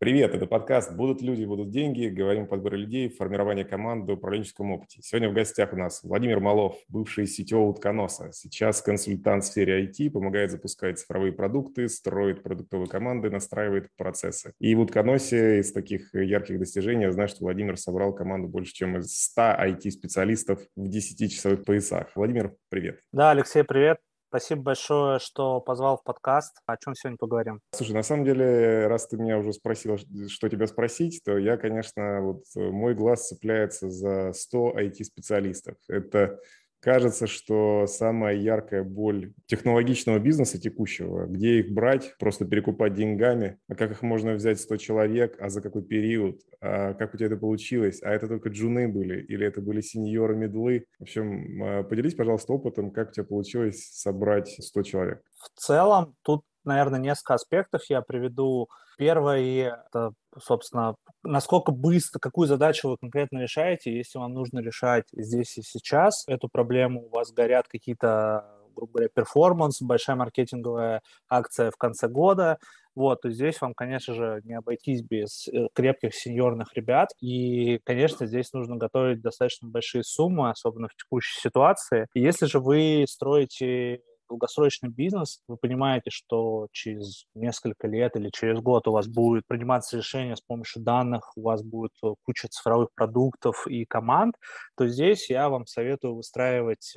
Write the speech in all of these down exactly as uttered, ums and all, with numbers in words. Привет, это подкаст «Будут люди, будут деньги». Говорим о подборе людей, формировании команды, управленческом опыте. Сегодня в гостях у нас Владимир Малов, бывший си ти о Утконоса. Сейчас консультант в сфере ай ти, помогает запускать цифровые продукты, строит продуктовые команды, настраивает процессы. И в Утконосе из таких ярких достижений я знаю, что Владимир собрал команду больше, чем из ста ай ти-специалистов в десятичасовых поясах. Владимир, привет. Да, Алексей, привет. Спасибо большое, что позвал в подкаст. О чем сегодня поговорим? Слушай, на самом деле, раз ты меня уже спросил, что тебя спросить, то я, конечно, вот мой глаз цепляется за сто ай ти-специалистов. Это, кажется, что самая яркая боль технологичного бизнеса текущего, где их брать, просто перекупать деньгами, а как их можно взять сто человек, а за какой период, а как у тебя это получилось, а это только джуны были, или это были сеньоры, медлы. В общем, поделись, пожалуйста, опытом, как у тебя получилось собрать сто человек. В целом, тут, наверное, несколько аспектов я приведу. Первое, это, собственно, насколько быстро, какую задачу вы конкретно решаете, если вам нужно решать здесь и сейчас эту проблему, у вас горят какие-то, грубо говоря, перформанс, большая маркетинговая акция в конце года, вот, то здесь вам, конечно же, не обойтись без крепких сеньорных ребят, и, конечно, здесь нужно готовить достаточно большие суммы, особенно в текущей ситуации. И если же вы строите долгосрочный бизнес, вы понимаете, что через несколько лет или через год у вас будет приниматься решение с помощью данных, у вас будет куча цифровых продуктов и команд, то здесь я вам советую выстраивать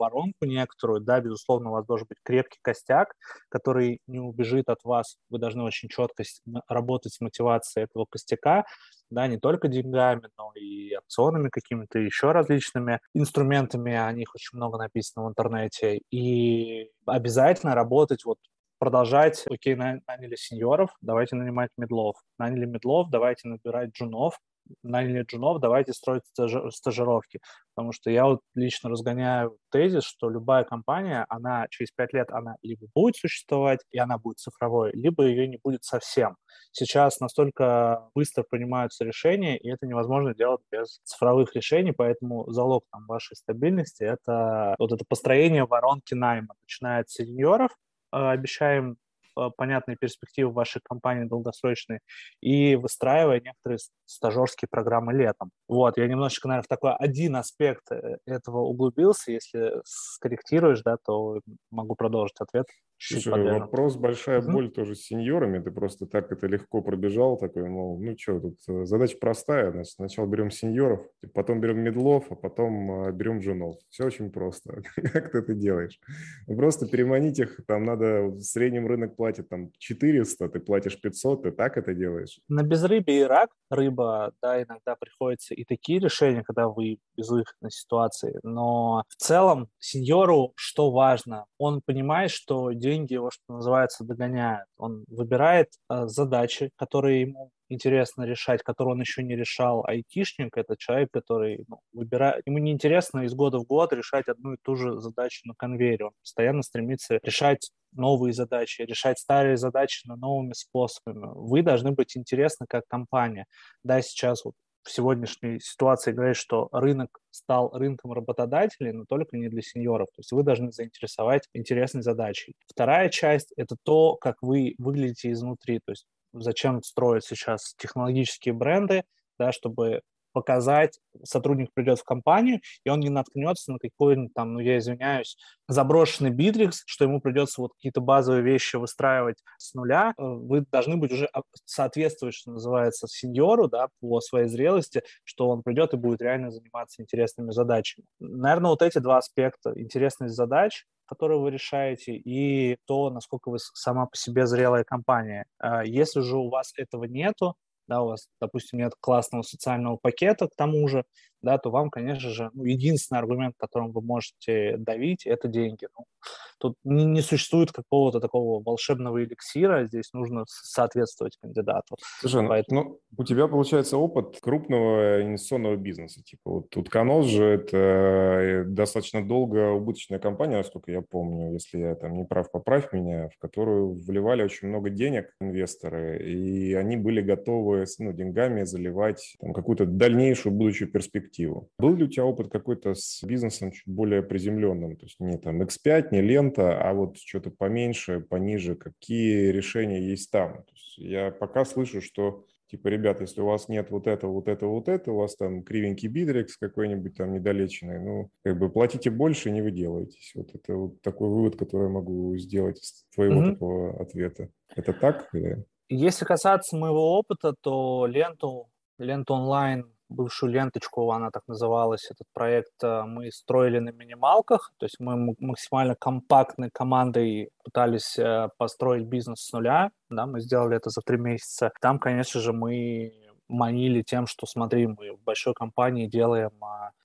воронку некоторую. Да, безусловно, у вас должен быть крепкий костяк, который не убежит от вас. Вы должны очень четко работать с мотивацией этого костяка, да, не только деньгами, но и опционами какими-то, еще различными инструментами, о них очень много написано в интернете, и обязательно работать, вот, продолжать, окей, наняли сеньоров, давайте нанимать медлов, наняли медлов, давайте набирать джунов, наняли джунов, давайте строить стажировки, потому что я вот лично разгоняю тезис, что любая компания, она через пять лет, она либо будет существовать, и она будет цифровой, либо ее не будет совсем. Сейчас настолько быстро принимаются решения, и это невозможно делать без цифровых решений, поэтому залог там вашей стабильности — это вот это построение воронки найма. Начиная от сеньоров, обещаем понятные перспективы вашей компании долгосрочные, и выстраивая некоторые стажерские программы летом. Вот, я немножечко, наверное, в такой один аспект этого углубился. Если скорректируешь, да, то могу продолжить ответ. Слушай, вопрос, большая mm-hmm. боль тоже с сеньорами. Ты просто так это легко пробежал, такой, мол, ну что, тут задача простая. Значит, сначала берем сеньоров, потом берем медлов, а потом берем джунов. Все очень просто. Как ты это делаешь? Просто переманить их, там надо, в среднем рынок платит там четыреста, ты платишь пятьсот, ты так это делаешь? На безрыбье и рак, рыба, да, иногда приходится и такие решения, когда вы безвыходной ситуации. Но в целом сеньору что важно? Он понимает, что деньги его, что называется, догоняют. Он выбирает э, задачи, которые ему интересно решать, которые он еще не решал. Айтишник — это человек, который, ну, выбирает... Ему неинтересно из года в год решать одну и ту же задачу на конвейере. Он постоянно стремится решать новые задачи, решать старые задачи, но новыми способами. Вы должны быть интересны как компания. Да, сейчас вот в сегодняшней ситуации говорит, что рынок стал рынком работодателей, но только не для сеньоров. То есть вы должны заинтересовать интересной задачей. Вторая часть — это то, как вы выглядите изнутри. То есть зачем строить сейчас технологические бренды, да, чтобы показать, сотрудник придет в компанию, и он не наткнется на какой-нибудь там, ну, я извиняюсь, заброшенный битрикс, что ему придется вот какие-то базовые вещи выстраивать с нуля. Вы должны быть уже соответствовать, что называется, сеньору, да, по своей зрелости, что он придет и будет реально заниматься интересными задачами. Наверное, вот эти два аспекта. Интересность задач, которые вы решаете, и то, насколько вы сама по себе зрелая компания. Если же у вас этого нету, да, у вас, допустим, нет классного социального пакета, к тому же, да, то вам, конечно же, ну, единственный аргумент, которым вы можете давить, это деньги. Ну, тут не, не существует какого-то такого волшебного эликсира, здесь нужно соответствовать кандидату. Слушай, поэтому... ну, у тебя, получается, опыт крупного инвестиционного бизнеса, типа вот Утконос же, это достаточно долго убыточная компания, насколько я помню, если я там не прав, поправь меня, в которую вливали очень много денег инвесторы, и они были готовы, ну, деньгами заливать там какую-то дальнейшую будущую перспективу. перспективу. Был ли у тебя опыт какой-то с бизнесом чуть более приземленным? То есть не там икс пять, не лента, а вот что-то поменьше, пониже. Какие решения есть там? То есть я пока слышу, что типа, ребят, если у вас нет вот этого, вот этого, вот этого, у вас там кривенький бидрикс какой-нибудь там недолеченный, ну, как бы платите больше, не выделаетесь. Вот это вот такой вывод, который я могу сделать из твоего mm-hmm. такого ответа. Это так? Или? Если касаться моего опыта, то ленту, ленту онлайн, бывшую ленточку, она так называлась, этот проект мы строили на минималках, то есть мы максимально компактной командой пытались построить бизнес с нуля, да, мы сделали это за три месяца. Там, конечно же, мы манили тем, что, смотри, мы в большой компании делаем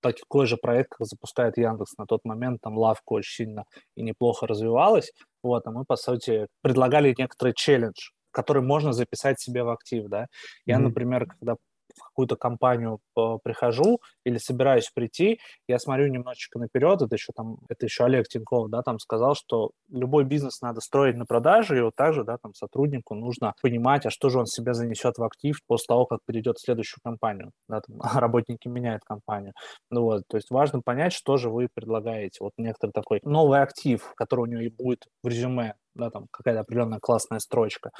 такой же проект, как запускает Яндекс на тот момент, там лавка очень сильно и неплохо развивалась, вот, а мы, по сути, предлагали некоторый челлендж, который можно записать себе в актив, да. Я, mm-hmm. например, когда в какую-то компанию прихожу или собираюсь прийти, я смотрю немножечко наперед, это еще там, это еще Олег Тинков, да, там сказал, что любой бизнес надо строить на продаже, и вот так же, да, там сотруднику нужно понимать, а что же он себе занесет в актив после того, как перейдет в следующую компанию, да, там работники меняют компанию, ну вот, то есть важно понять, что же вы предлагаете, вот некоторый такой новый актив, который у него и будет в резюме, да, там какая-то определенная классная строчка,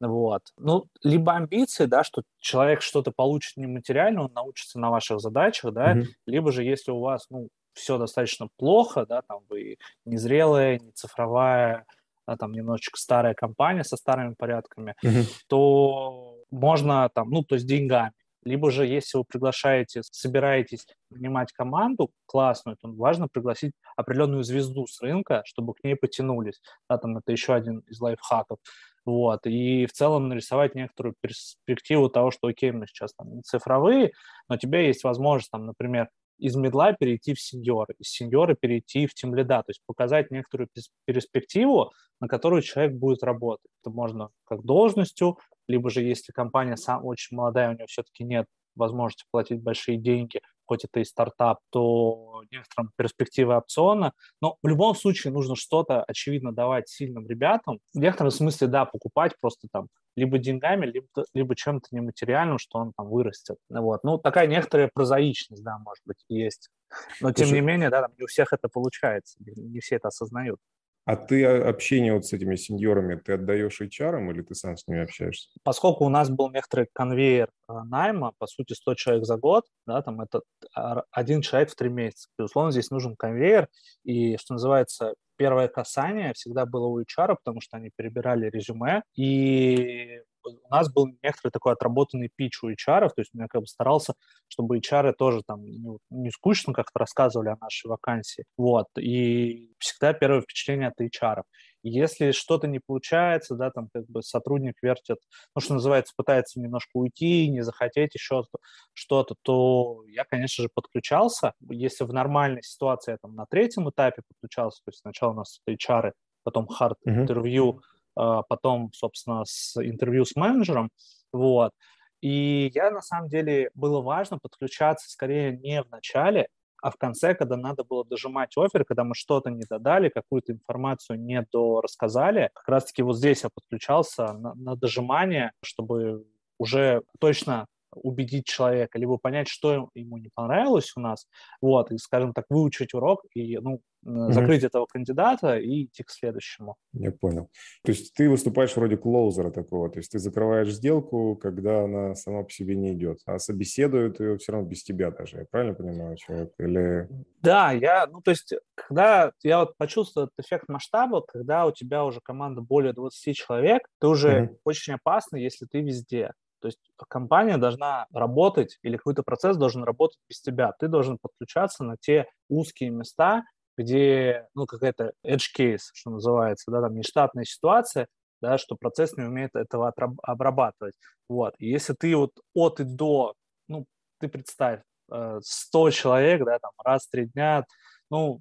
вот. Ну, либо амбиции, да, что человек что-то получит нематериально, он научится на ваших задачах, да, mm-hmm. либо же если у вас, ну, все достаточно плохо, да, там вы незрелая, не цифровая, да, там немножечко старая компания со старыми порядками, mm-hmm. то можно там, ну, то есть деньгами. Либо же, если вы приглашаете, собираетесь нанимать команду классную, то важно пригласить определенную звезду с рынка, чтобы к ней потянулись. Да, там это еще один из лайфхаков. Вот. И в целом нарисовать некоторую перспективу того, что окей, мы сейчас там не цифровые, но у тебя есть возможность, там, например, из медла перейти в сеньора, из сеньора перейти в тимлида, то есть показать некоторую перспективу, на которую человек будет работать. Это можно как должностью, либо же если компания сам очень молодая, у нее все-таки нет возможности платить большие деньги, хоть это и стартап, то некоторым перспективы опциона. Но в любом случае нужно что-то, очевидно, давать сильным ребятам. В некотором смысле, да, покупать просто там либо деньгами, либо, либо чем-то нематериальным, что он там вырастет. Вот. Ну, такая некоторая прозаичность, да, может быть, есть. Но, тем Уже... не менее, да, там не у всех это получается, не все это осознают. А ты общение вот с этими сеньорами, ты отдаешь эйч ар или ты сам с ними общаешься? Поскольку у нас был некоторый конвейер найма, по сути, сто человек за год, да, там это один человек в три месяца. Безусловно, здесь нужен конвейер, и, что называется, первое касание всегда было у эйч ар, потому что они перебирали резюме, и у нас был некоторый такой отработанный питч у эйч ар, то есть я как бы старался, чтобы эйч ар тоже там не скучно как-то рассказывали о нашей вакансии, вот, и всегда первое впечатление от эйч ар. Если что-то не получается, да, там как бы сотрудник вертит, ну, что называется, пытается немножко уйти, не захотеть еще что-то, то я, конечно же, подключался. Если в нормальной ситуации я там на третьем этапе подключался, то есть сначала у нас эйч ар, потом хард-интервью, mm-hmm. потом, собственно, с интервью с менеджером, вот, и я, на самом деле, было важно подключаться скорее не в начале, а в конце, когда надо было дожимать оффер, когда мы что-то не додали, какую-то информацию не дорассказали, как раз-таки вот здесь я подключался на, на дожимание, чтобы уже точно убедить человека, либо понять, что ему не понравилось у нас, вот, и, скажем так, выучить урок и, ну, mm-hmm. закрыть этого кандидата и идти к следующему. Я понял. То есть ты выступаешь вроде клоузера такого, то есть ты закрываешь сделку, когда она сама по себе не идет, а собеседуют ее все равно без тебя даже, я правильно понимаю, человек? Или... Да, я, ну, то есть, когда я вот почувствовал этот эффект масштаба, когда у тебя уже команда более двадцати человек, ты уже mm-hmm. очень опасно, если ты везде. То есть компания должна работать или какой-то процесс должен работать без тебя. Ты должен подключаться на те узкие места, где, ну, какая-то edge case, что называется, да, там нештатная ситуация, да, что процесс не умеет этого обрабатывать. Вот. И если ты вот от и до, ну, ты представь, сто человек, да, там раз в три дня, ну,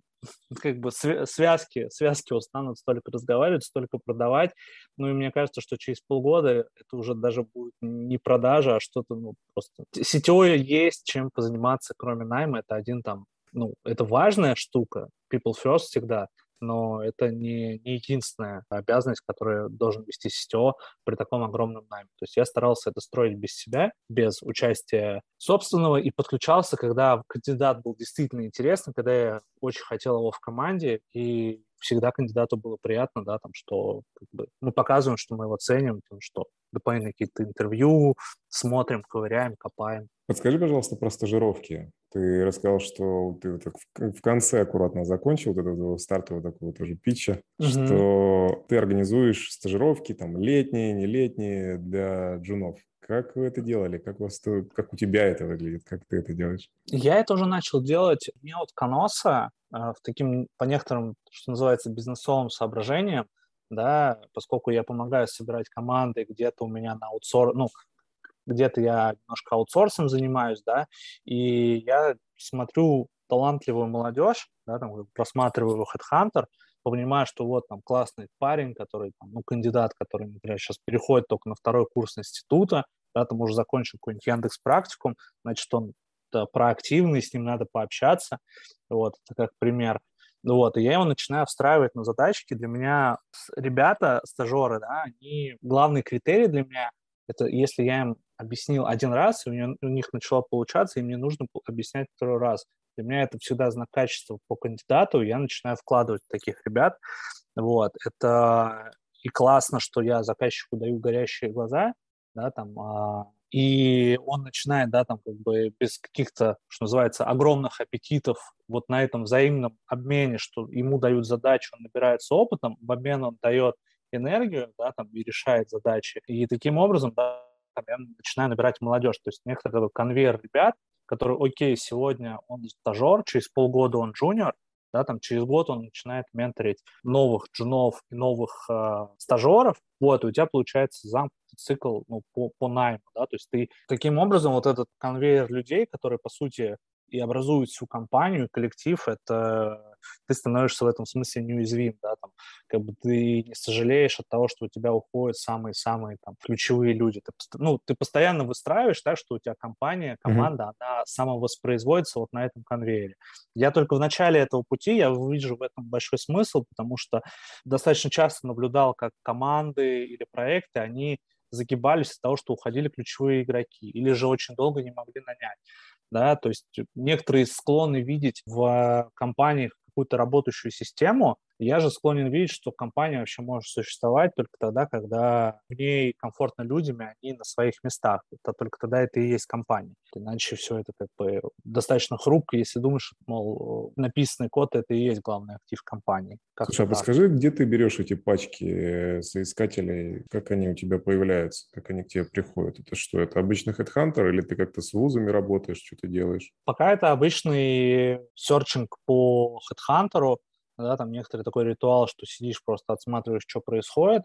как бы связки, связки устанут столько разговаривать, столько продавать. Ну и мне кажется, что через полгода это уже даже будет не продажа, а что-то, ну, просто... си ти о есть чем позаниматься, кроме найма. Это один там, ну, это важная штука. People first всегда. но это не, не единственная обязанность, которую должен вести си ти о при таком огромном найме. То есть я старался это строить без себя, без участия собственного, и подключался, когда кандидат был действительно интересный, когда я очень хотел его в команде, и всегда кандидату было приятно, да, там, что как бы, мы показываем, что мы его ценим, тем, что дополнительные какие-то интервью, смотрим, ковыряем, копаем. Подскажи, пожалуйста, про стажировки. Ты рассказал, что ты вот в конце аккуратно закончил вот этого стартового такого тоже питча, mm-hmm. что ты организуешь стажировки, там, летние, нелетние для джунов. Как вы это делали? Как у, вас, как у тебя это выглядит? Как ты это делаешь? Я это уже начал делать не от Утконоса, а в таким, по некоторым, что называется, бизнесовым соображениям, да, поскольку я помогаю собирать команды, где-то у меня на аутсорсе, ну, где-то я немножко аутсорсом занимаюсь, да, и я смотрю талантливую молодежь, да, там, просматриваю Headhunter, понимаю, что вот там классный парень, который, там, ну, кандидат, который, например, сейчас переходит только на второй курс института, да, там уже закончил какой-нибудь Яндекс.Практикум, значит, он да, проактивный, с ним надо пообщаться, вот, это как пример. Вот, и я его начинаю встраивать на задачки. Для меня ребята, стажеры, да, они, главный критерий для меня, это если я им объяснил один раз, и у, меня, у них начало получаться, и мне нужно объяснять второй раз. Для меня это всегда знак качества по кандидату, я начинаю вкладывать в таких ребят, вот, это и классно, что я заказчику даю горящие глаза, да, там, а... и он начинает, да, там, как бы без каких-то, что называется, огромных аппетитов вот на этом взаимном обмене, что ему дают задачу, он набирается опытом, в обмен он дает энергию, да, там, и решает задачи, и таким образом, да, там, я начинаю набирать молодежь, то есть некоторый такой конвейер ребят, который, окей, сегодня он стажер, через полгода он джуниор, да, там через год он начинает менторить новых джунов и новых э, стажеров, вот, и у тебя получается замкнутый цикл, ну, по, по найму, да, то есть ты таким образом вот этот конвейер людей, которые, по сути, и образуют всю компанию, коллектив, это ты становишься в этом смысле неуязвим, да, там, как бы ты не сожалеешь от того, что у тебя уходят самые-самые там ключевые люди. Ты, ну, ты постоянно выстраиваешь так, что у тебя компания, команда, mm-hmm. она самовоспроизводится вот на этом конвейере. Я только в начале этого пути, я вижу в этом большой смысл, потому что достаточно часто наблюдал, как команды или проекты, они загибались от того, что уходили ключевые игроки или же очень долго не могли нанять. Да, то есть некоторые склонны видеть в компаниях какую-то работающую систему. Я же склонен видеть, что компания вообще может существовать только тогда, когда в ней комфортно людям, они на своих местах. Это только тогда это и есть компания. Иначе все это как бы достаточно хрупко, если думаешь, мол, написанный код — это и есть главный актив компании. Как Слушай, а подскажи, где ты берешь эти пачки соискателей? Как они у тебя появляются? Как они к тебе приходят? Это что, это обычный Headhunter или ты как-то с вузами работаешь, что ты делаешь? Пока это обычный серчинг по Headhunter'у. Да, там некоторый такой ритуал, что сидишь, просто отсматриваешь, что происходит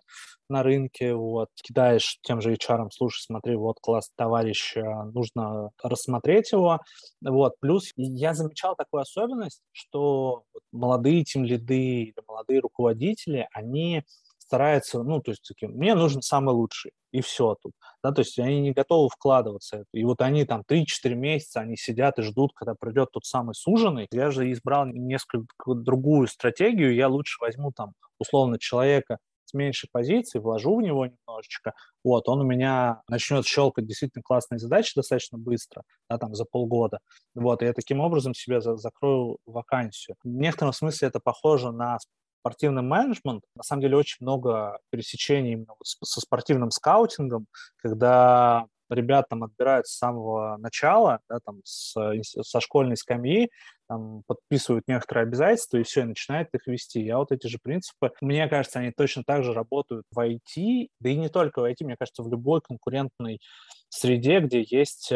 на рынке, вот, кидаешь тем же эйч ар, слушай, смотри, вот, классный товарищ, нужно рассмотреть его, вот, плюс я замечал такую особенность, что молодые тимлиды или молодые руководители, они стараются, ну, то есть, таким, мне нужен самый лучший, и все тут, да, то есть они не готовы вкладываться, и вот они там три-четыре месяца, они сидят и ждут, когда придет тот самый суженый. Я же избрал несколько другую стратегию, я лучше возьму там, условно, человека с меньшей позиции, вложу в него немножечко, вот, он у меня начнет щелкать действительно классные задачи достаточно быстро, да, там, за полгода, вот, и я таким образом себе за- закрою вакансию. В некотором смысле это похоже на спортивный менеджмент, на самом деле очень много пересечений именно вот со спортивным скаутингом, когда ребят там отбирают с самого начала, да, там, с, со школьной скамьи, там, подписывают некоторые обязательства, и все, и начинают их вести. Я вот эти же принципы, мне кажется, они точно так же работают в ай ти, да и не только в ай ти, мне кажется, в любой конкурентной среде, где есть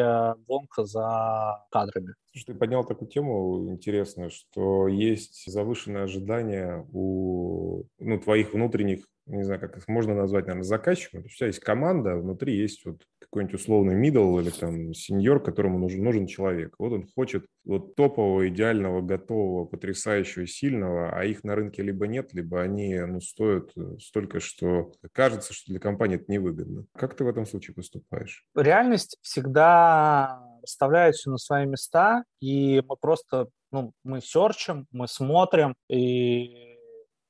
гонка за кадрами. Слушай, ты поднял такую тему интересную, что есть завышенное ожидание у ну, твоих внутренних, не знаю, как их можно назвать, наверное, заказчиком. У тебя есть команда, внутри есть вот какой-нибудь условный мидл или там сеньор, которому нужен, нужен человек. Вот он хочет вот топового, идеального, готового, потрясающего, сильного, а их на рынке либо нет, либо они ну, стоят столько, что кажется, что для компании это невыгодно. Как ты в этом случае поступаешь? Реальность всегда расставляет все на свои места, и мы просто, ну, мы серчим, мы смотрим, и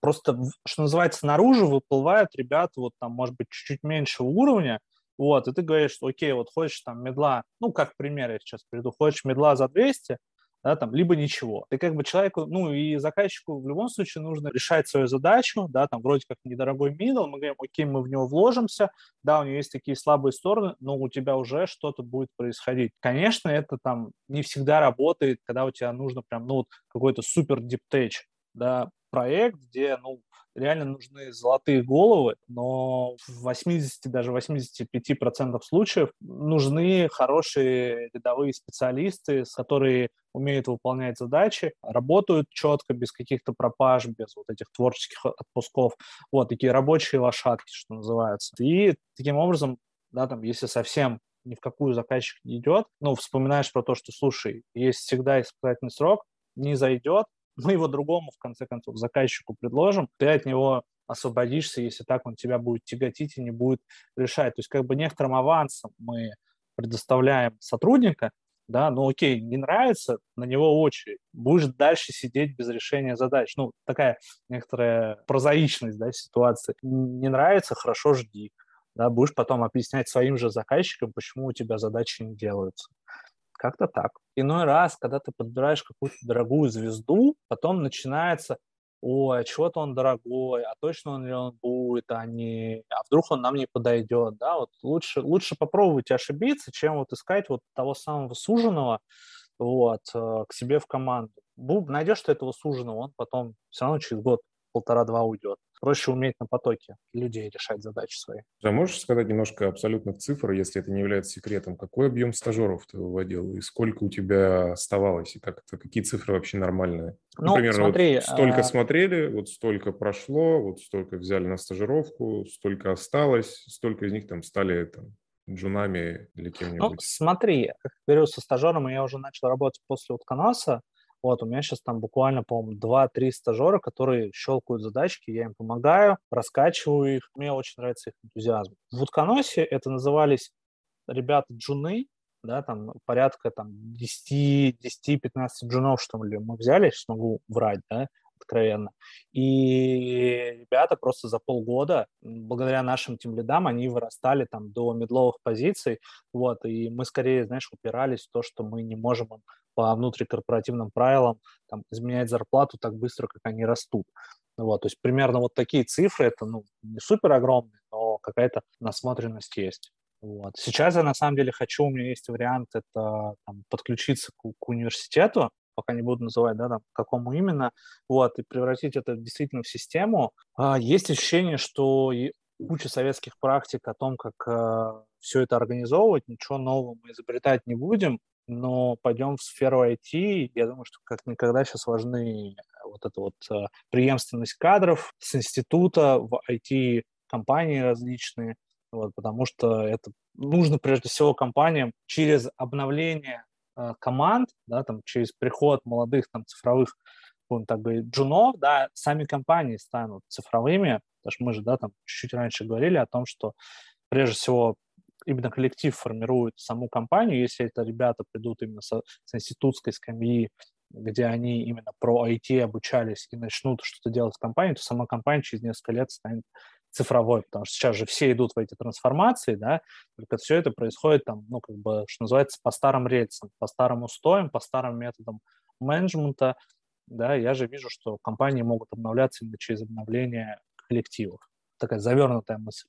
Просто, что называется, наружу выплывают ребята, вот там, может быть, чуть-чуть меньшего уровня, вот, и ты говоришь, что, окей, вот хочешь там медла, ну, как пример я сейчас приведу, хочешь медла за двести, да, там, либо ничего. Ты как бы человеку, ну, и заказчику в любом случае нужно решать свою задачу, да, там, вроде как недорогой middle, мы говорим, окей, мы в него вложимся, да, у него есть такие слабые стороны, но у тебя уже что-то будет происходить. Конечно, это там не всегда работает, когда у тебя нужно прям, ну, вот какой-то супер диптеч, да, проект, где, ну, реально нужны золотые головы, но в восьмидесяти, даже восемьдесят пять процентов случаев нужны хорошие рядовые специалисты, которые умеют выполнять задачи, работают четко, без каких-то пропаж, без вот этих творческих отпусков. Вот такие рабочие лошадки, что называется. И таким образом, да, там, если совсем ни в какую заказчик не идет, ну, вспоминаешь про то, что, слушай, есть всегда испытательный срок, не зайдет, мы его другому, в конце концов, заказчику предложим, ты от него освободишься, если так он тебя будет тяготить и не будет решать. То есть как бы некоторым авансом мы предоставляем сотрудника, да, ну окей, не нравится, на него очередь. Будешь дальше сидеть без решения задач. Ну, такая некоторая прозаичность, да, ситуации. Не нравится, хорошо, жди. Да, будешь потом объяснять своим же заказчикам, почему у тебя задачи не делаются. Как-то так. Иной раз, когда ты подбираешь какую-то дорогую звезду, потом начинается, ой, а чего-то он дорогой, а точно он ли он будет, а, не... а вдруг он нам не подойдет. Да? Вот лучше, лучше попробовать ошибиться, чем вот искать вот того самого суженого вот, к себе в команду. Найдешь ты этого суженого, он потом все равно через год, полтора-два уйдет. Проще уметь на потоке людей решать задачи свои. А можешь сказать немножко абсолютных цифр, если это не является секретом? Какой объем стажеров ты выводил и сколько у тебя оставалось? И как это, какие цифры вообще нормальные? Ну, например, смотри, вот столько а... смотрели, вот столько прошло, вот столько взяли на стажировку, столько осталось, столько из них там стали там, джунами или кем-нибудь. Ну, смотри, как я говорю, со стажером я уже начал работать после Утконоса. Вот, у меня сейчас там буквально, по-моему, два-три стажера, которые щелкают задачки, я им помогаю, раскачиваю их. Мне очень нравится их энтузиазм. В Утконосе это назывались ребята-джуны, да, там порядка там, десять-пятнадцать джунов, что ли, мы взяли, я сейчас могу врать, да, откровенно. И ребята просто за полгода, благодаря нашим тимлидам, они вырастали там до медловых позиций, вот, и мы скорее, знаешь, упирались в то, что мы не можем им по внутрикорпоративным правилам там, изменять зарплату так быстро, как они растут. Вот, то есть примерно вот такие цифры, это ну, не супер огромные, но какая-то насмотренность есть. Вот. Сейчас я на самом деле хочу, у меня есть вариант это там, подключиться к, к университету, пока не буду называть, да, там, какому именно, вот, и превратить это действительно в систему. Есть ощущение, что куча советских практик о том, как все это организовывать, ничего нового мы изобретать не будем, но пойдем в сферу ай ти, я думаю, что как никогда сейчас важны вот эта вот преемственность кадров с института в ай ти-компании различные, вот, потому что это нужно прежде всего компаниям через обновление команд, да, там, через приход молодых там, цифровых, будем так говорить, джунов, да, сами компании станут цифровыми, потому что мы же, да, там, чуть-чуть раньше говорили о том, что прежде всего именно коллектив формирует саму компанию, если это ребята придут именно со, с институтской скамьи, где они именно про ай ти обучались и начнут что-то делать в компании, то сама компания через несколько лет станет цифровой, потому что сейчас же все идут в эти трансформации, да, только все это происходит там, ну, как бы, что называется, по старым рельсам, по старым устоям, по старым методам менеджмента, да, я же вижу, что компании могут обновляться именно через обновление коллективов. Такая завернутая мысль.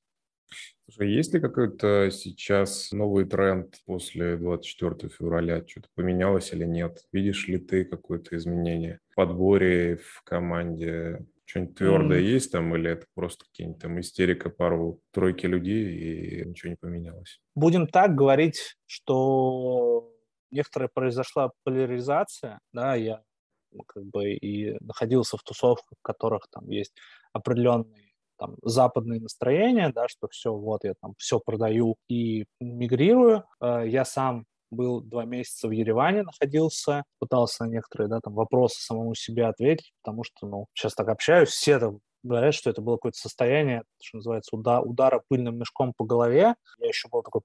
Слушай, есть ли какой-то сейчас новый тренд после двадцать четвёртого февраля? Что-то поменялось или нет? Видишь ли ты какое-то изменение в подборе, в команде? Что-нибудь твердое mm-hmm. есть там или это просто какие-нибудь там истерика, пару тройки людей и ничего не поменялось? Будем так говорить, что некоторая произошла поляризация, да, я как бы и находился в тусовках, в которых там есть определенные там, западные настроения, да, что все, вот я там все продаю и мигрирую. Я сам был два месяца в Ереване, находился, пытался на некоторые, да, там, вопросы самому себе ответить, потому что, ну, сейчас так общаюсь, все там говорят, что это было какое-то состояние, что называется, уда- удара пыльным мешком по голове. Я еще был такой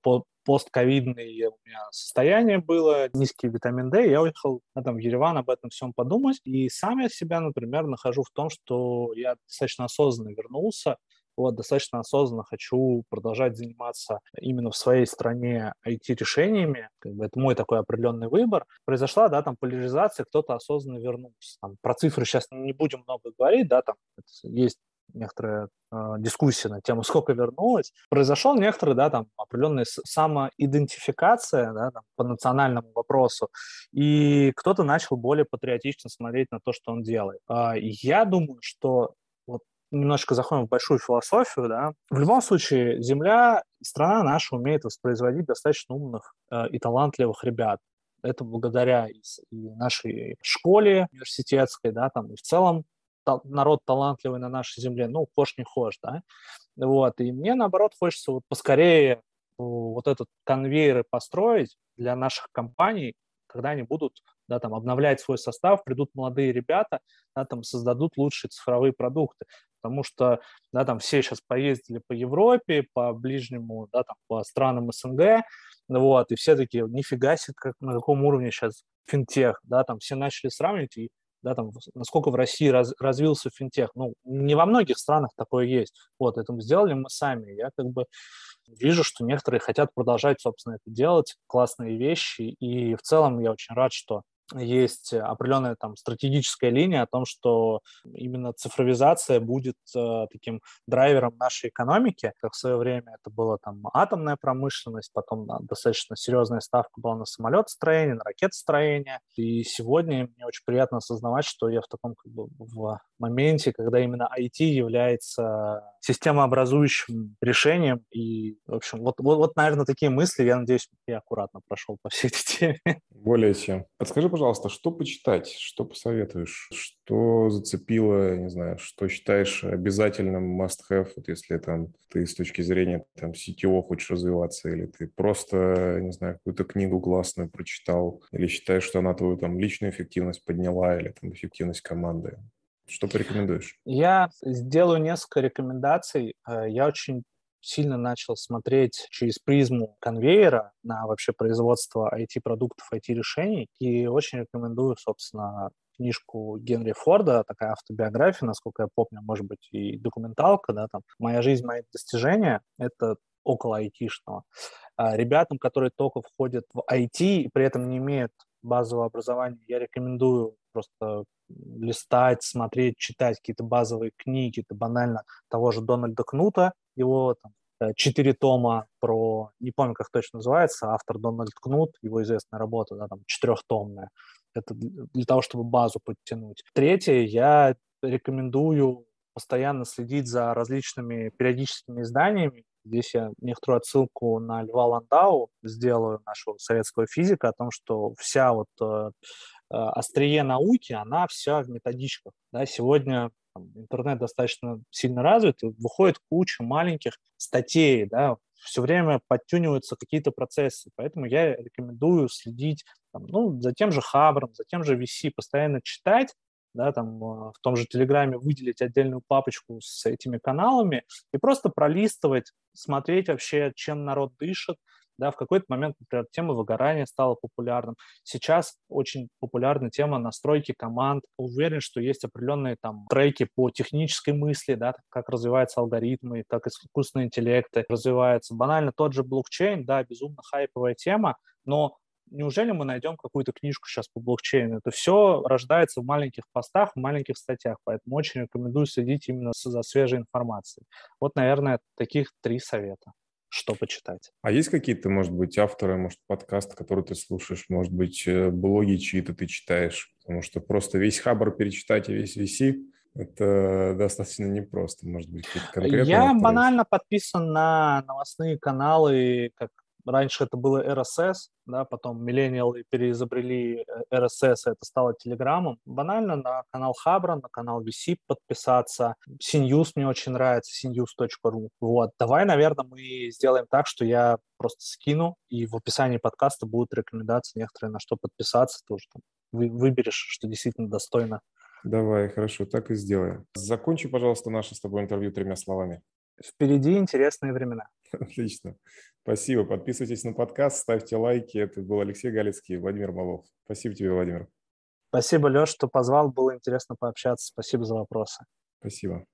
постковидное у меня состояние было, низкий витамин Д, я уехал там, в Ереван об этом всем подумать. И сам я себя, например, нахожу в том, что я достаточно осознанно вернулся, вот, достаточно осознанно хочу продолжать заниматься именно в своей стране ай ти-решениями. Как бы это мой такой определенный выбор. Произошла, да, там, поляризация, кто-то осознанно вернулся. Там, про цифры сейчас не будем много говорить, да, там есть некоторая э, дискуссия на тему, сколько вернулось. Произошел некоторый, да, там, определенная самоидентификация, да, там, по национальному вопросу, и кто-то начал более патриотично смотреть на то, что он делает. Э, я думаю, что вот немножко заходим в большую философию, да. В любом случае, земля, страна наша умеет воспроизводить достаточно умных э, и талантливых ребят. Это благодаря и, и нашей школе университетской, да, там, и в целом народ талантливый на нашей земле, ну, хошь не хошь, да, вот, и мне, наоборот, хочется вот поскорее вот этот конвейер построить для наших компаний, когда они будут, да, там, обновлять свой состав, придут молодые ребята, да, там, создадут лучшие цифровые продукты, потому что, да, там, все сейчас поездили по Европе, по ближнему, да, там, по странам СНГ, вот, и все такие, нифига себе, как, на каком уровне сейчас финтех, да, там, все начали сравнивать, и да, там, насколько в России раз, развился финтех. Ну, не во многих странах такое есть. Вот, это сделали мы сами. Я как бы вижу, что некоторые хотят продолжать, собственно, это делать, классные вещи. И в целом я очень рад, что есть определенная там стратегическая линия о том, что именно цифровизация будет э, таким драйвером нашей экономики, как в свое время это была там атомная промышленность, потом да, достаточно серьезная ставка была на самолетостроение, на ракетостроение, и сегодня мне очень приятно осознавать, что я в таком как бы в моменте, когда именно ай ти является системообразующим решением, и, в общем, вот, вот, вот наверное, такие мысли, я надеюсь, я аккуратно прошел по всей этой теме. Более чем. Подскажи, пожалуйста, что почитать, что посоветуешь, что зацепило, не знаю, что считаешь обязательным must-have, вот если там ты с точки зрения там си ти о хочешь развиваться, или ты просто, не знаю, какую-то книгу классную прочитал, или считаешь, что она твою там личную эффективность подняла, или там эффективность команды. Что порекомендуешь? Я сделаю несколько рекомендаций. Я очень сильно начал смотреть через призму конвейера на вообще производство ай ти-продуктов, ай ти-решений. И очень рекомендую, собственно, книжку Генри Форда, такая автобиография, насколько я помню, может быть, и документалка, да, там «Моя жизнь, мои достижения». Это около айтишного. Ребятам, которые только входят в ай ти и при этом не имеют базового образования, я рекомендую просто листать, смотреть, читать какие-то базовые книги, это банально того же Дональда Кнута, его там четыре тома про, не помню, как точно называется, автор Дональд Кнут, его известная работа, да, там, четырехтомная. Это для того, чтобы базу подтянуть. Третье, я рекомендую постоянно следить за различными периодическими изданиями. Здесь я некоторую отсылку на Льва Ландау сделаю, нашего советского физика, о том, что вся вот э, острие науки, она вся в методичках. Да, сегодня там, интернет достаточно сильно развит, выходит куча маленьких статей, да, все время подтюниваются какие-то процессы, поэтому я рекомендую следить там, ну, за тем же Хабром, за тем же ВИС, постоянно читать, да, там, в том же Телеграме выделить отдельную папочку с этими каналами и просто пролистывать, смотреть вообще, чем народ дышит. Да, в какой-то момент, например, тема выгорания стала популярным. Сейчас очень популярна тема настройки команд. Уверен, что есть определенные там треки по технической мысли, да, как развиваются алгоритмы, как искусственные интеллекты развиваются. Банально тот же блокчейн, да, безумно хайповая тема, но неужели мы найдем какую-то книжку сейчас по блокчейну? Это все рождается в маленьких постах, в маленьких статьях, поэтому очень рекомендую следить именно за свежей информацией. Вот, наверное, таких три совета, что почитать. А есть какие-то, может быть, авторы, может, подкасты, которые ты слушаешь, может быть, блоги чьи-то ты читаешь? Потому что просто весь Хабр перечитать и весь ви си – это достаточно непросто, может быть, какие-то конкретные. Я банально подписан на новостные каналы, как раньше это было эр эс эс, да, потом миллениалы переизобрели эр эс эс, это стало Телеграмом. Банально на канал Хабра, на канал ви си подписаться. Синьюз мне очень нравится, синьюз точка ру. Вот, давай, наверное, мы сделаем так, что я просто скину, и в описании подкаста будут рекомендации некоторые, на что подписаться, ты уже там выберешь, что действительно достойно. Давай, хорошо, так и сделаем. Закончи, пожалуйста, наше с тобой интервью тремя словами. Впереди интересные времена. Отлично. Спасибо. Подписывайтесь на подкаст, ставьте лайки. Это был Алексей Галецкий, Владимир Малов. Спасибо тебе, Владимир. Спасибо, Леш, что позвал. Было интересно пообщаться. Спасибо за вопросы. Спасибо.